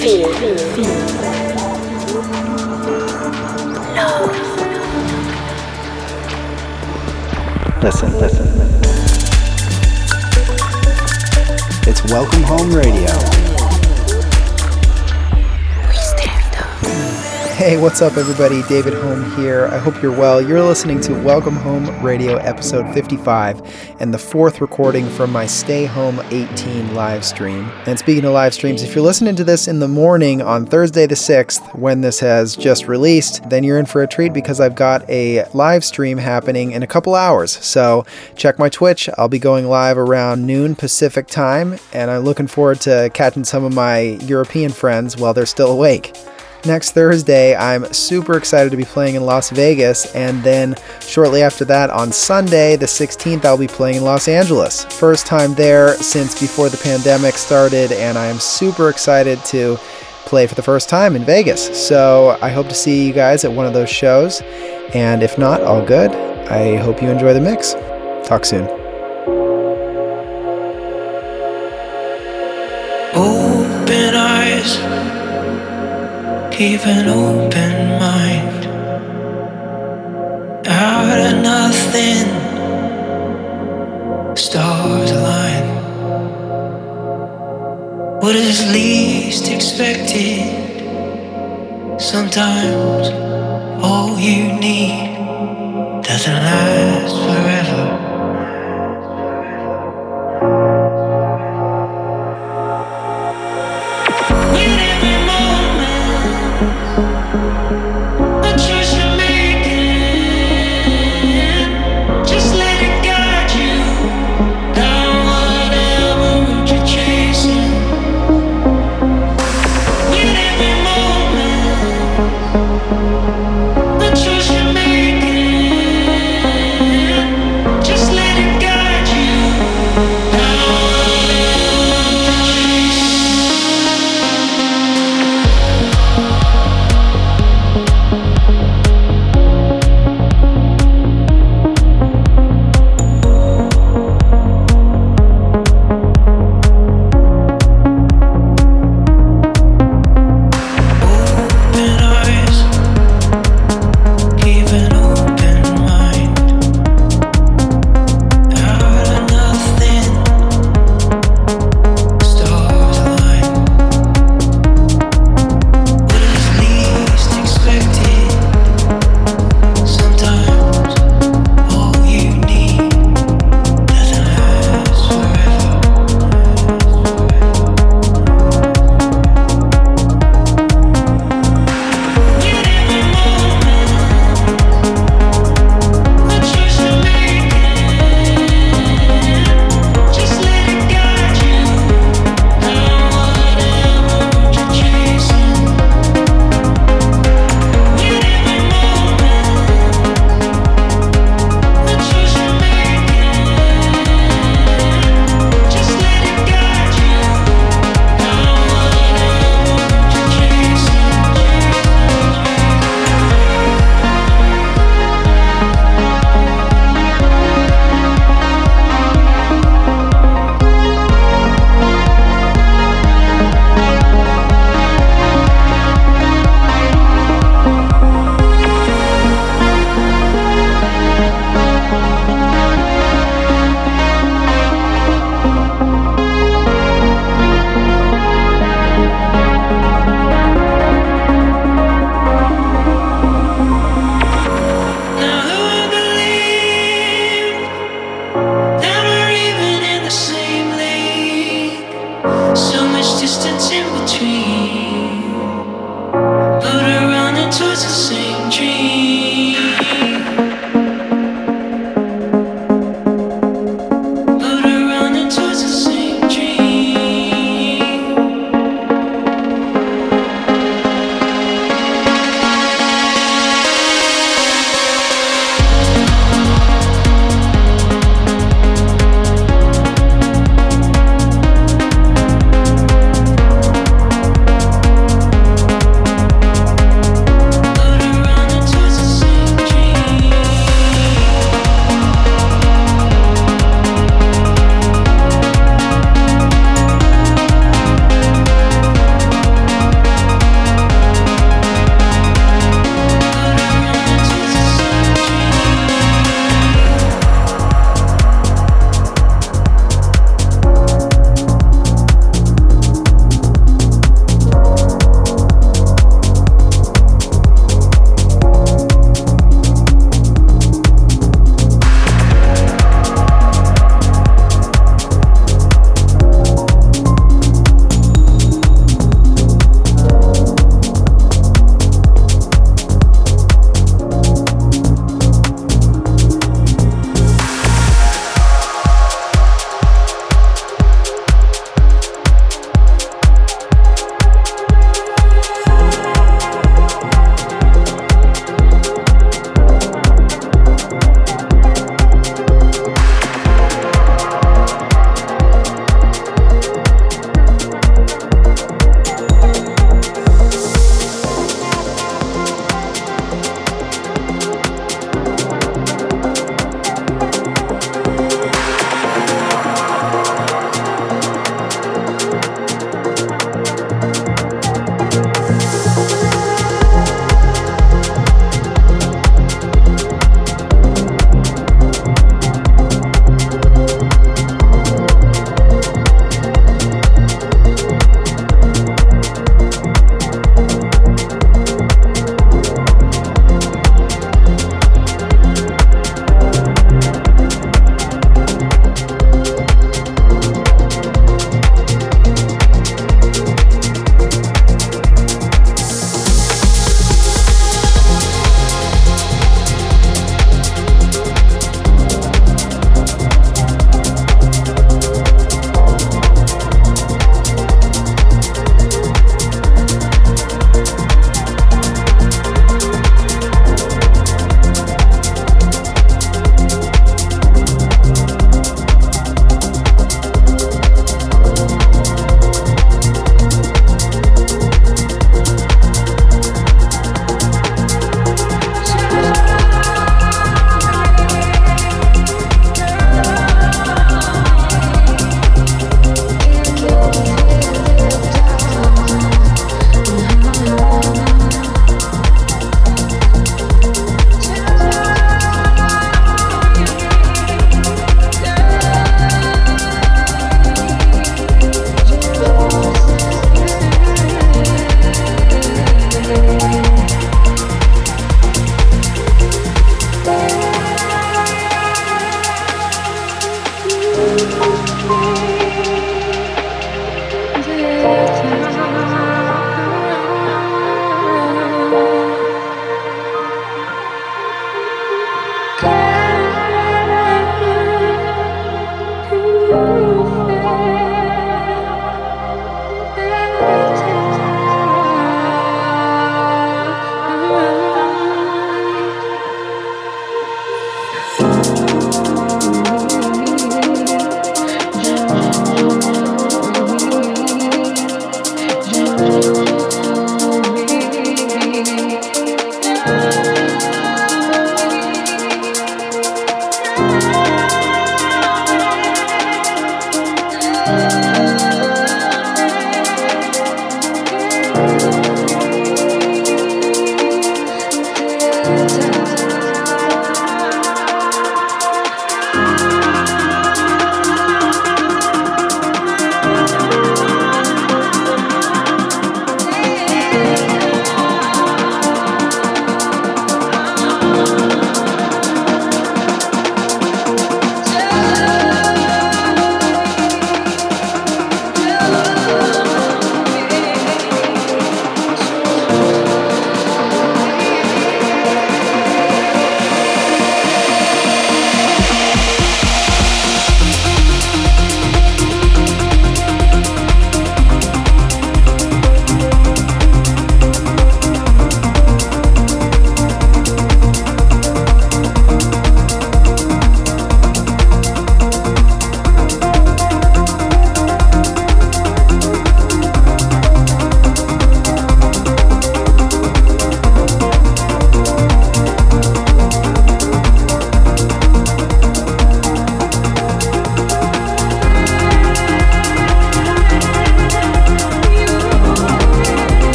Feel. Listen. It's Welcome Home Radio. Hey, what's up everybody? David Hohme here. I hope you're well. You're listening to Welcome Home Radio episode 55 and the fourth recording from my Stay Home 18 live stream. And speaking of live streams, if you're listening to this in the morning on Thursday the 6th when this has just released, then you're in for a treat because I've got a live stream happening in a couple hours. So check my Twitch. I'll be going live around noon Pacific time, and I'm looking forward to catching some of my European friends while they're still awake. Next Thursday, I'm super excited to be playing in Las Vegas, and then shortly after that on Sunday, the 16th, I'll be playing in Los Angeles. First time there since before the pandemic started, and I am super excited to play for the first time in Vegas. So I hope to see you guys at one of those shows, and if not, all good. I hope you enjoy the mix. Talk soon. Open eyes. Keep an open mind. Out of nothing, stars align. What is least expected? Sometimes all you need doesn't last forever. Yeah.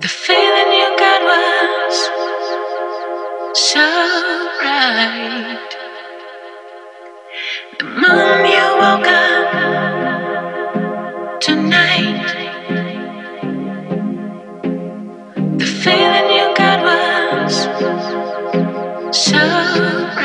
The feeling you got was so right. The moment you woke up tonight, the feeling you got was so right.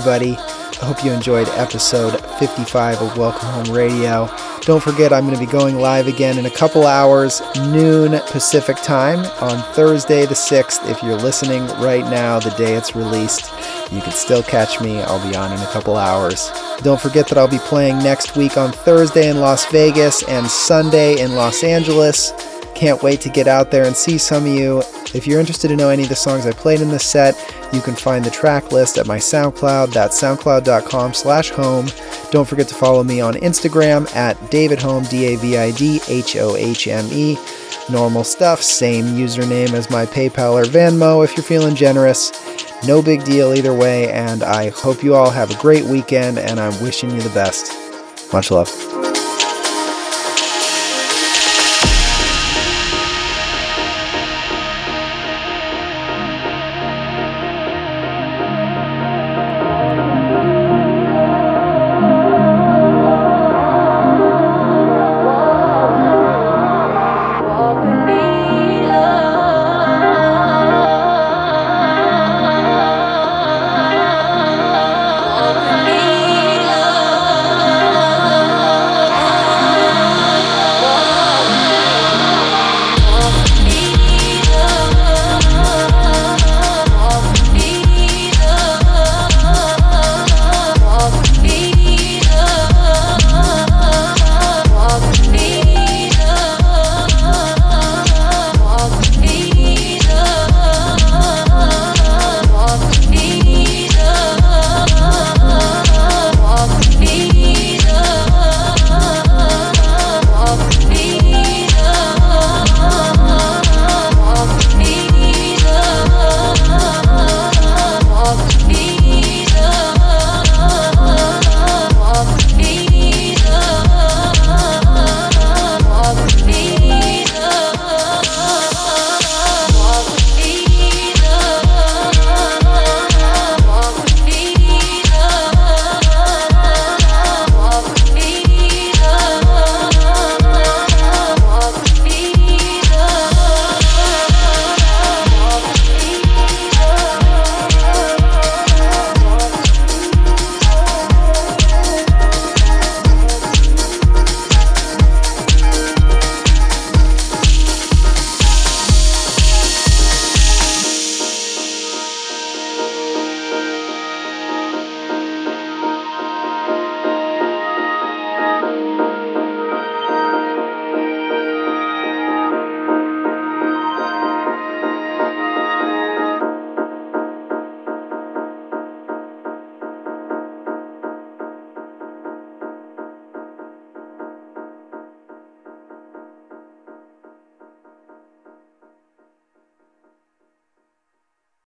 everybody. I hope you enjoyed episode 55 of Welcome Home Radio. Don't forget, I'm going to be going live again in a couple hours, noon Pacific time, on Thursday the 6th. If you're listening right now, the day it's released, you can still catch me. I'll be on in a couple hours. Don't forget that I'll be playing next week on Thursday in Las Vegas and Sunday in Los Angeles. Can't wait to get out there and see some of you. If you're interested to know any of the songs I played in this set, you can find the track list at my SoundCloud. That's soundcloud.com/home. Don't forget to follow me on Instagram at David Hohme, DavidHohme. Normal stuff, same username as my PayPal or Venmo if you're feeling generous. No big deal either way, and I hope you all have a great weekend, and I'm wishing you the best. Much love.